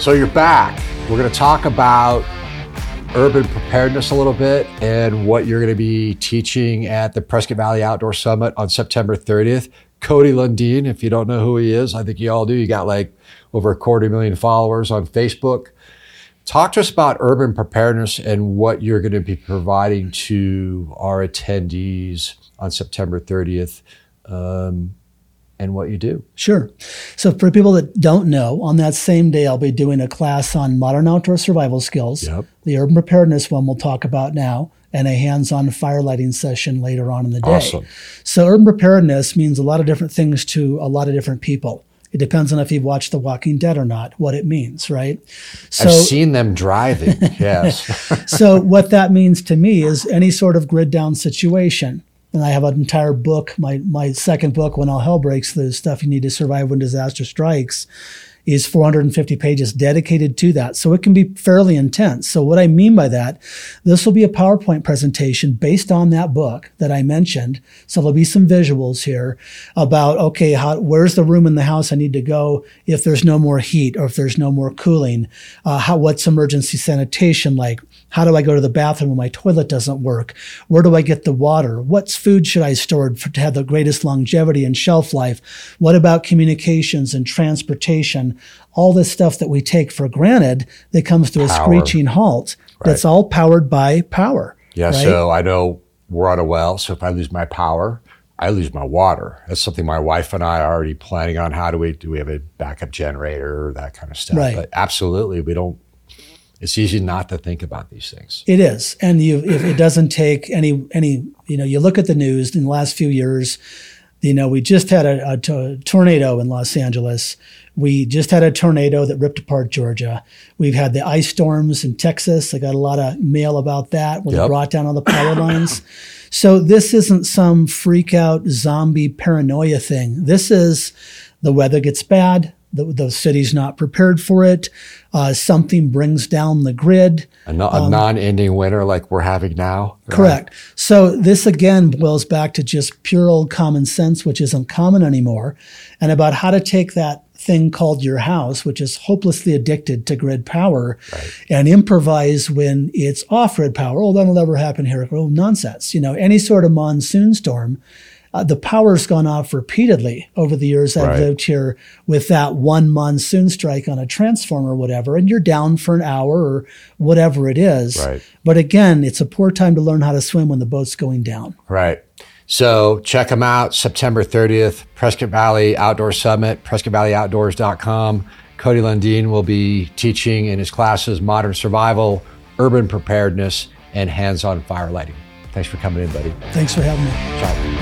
So you're back. We're going to talk about urban preparedness a little bit and what you're going to be teaching at the Prescott Valley Outdoor Summit on September 30th. Cody Lundin, if you don't know who he is, I think you all do. You got like over 250,000 followers on Facebook. Talk to us about urban preparedness and what you're going to be providing to our attendees on September 30th. And what you do. Sure. So for people that don't know, on that same day, I'll be doing a class on modern outdoor survival skills. Yep. The urban preparedness one we'll talk about now, and a hands-on fire lighting session later on in the day. Awesome. So urban preparedness means a lot of different things to a lot of different people. It depends on if you've watched The Walking Dead or not, what it means, right? So, I've seen them driving, yes. So what that means to me is any sort of grid down situation. And I have an entire book, my second book, When All Hell Breaks Loose, Stuff You Need to Survive When Disaster Strikes, is 450 pages dedicated to that. So it can be fairly intense. So what I mean by that, this will be a PowerPoint presentation based on that book that I mentioned. So there'll be some visuals here about, okay, where's the room in the house I need to go if there's no more heat or if there's no more cooling? What's emergency sanitation like? How do I go to the bathroom when my toilet doesn't work? Where do I get the water? What food should I store to have the greatest longevity and shelf life? What about communications and transportation? All this stuff that we take for granted that comes to a screeching halt. Right. That's all powered by power. Yeah, right? So I know we're on a well, so if I lose my power, I lose my water. That's something my wife and I are already planning on. How do we have a backup generator, that kind of stuff. Right. But absolutely, we don't. It's easy not to think about these things. It is. And it doesn't take any, you look at the news in the last few years, we just had a tornado in Los Angeles. We just had a tornado that ripped apart Georgia. We've had the ice storms in Texas. I got a lot of mail about that when They brought down all the power lines. So this isn't some freak out zombie paranoia thing. This is the weather gets bad. The city's not prepared for it. Something brings down the grid. A non-ending winter like we're having now. Right? Correct. So this again boils back to just pure old common sense, which isn't common anymore, and about how to take that thing called your house, which is hopelessly addicted to grid power, right, and improvise when it's off-grid power. Oh, that'll never happen here. Oh, nonsense. Any sort of monsoon storm. The power's gone off repeatedly over the years I've lived here with that one monsoon strike on a transformer or whatever, and you're down for an hour or whatever it is. Right. But again, it's a poor time to learn how to swim when the boat's going down. Right. So check them out, September 30th, Prescott Valley Outdoor Summit, PrescottValleyOutdoors.com. Cody Lundin will be teaching in his classes Modern Survival, Urban Preparedness, and Hands-on Fire Lighting. Thanks for coming in, buddy. Thanks for having me. Ciao.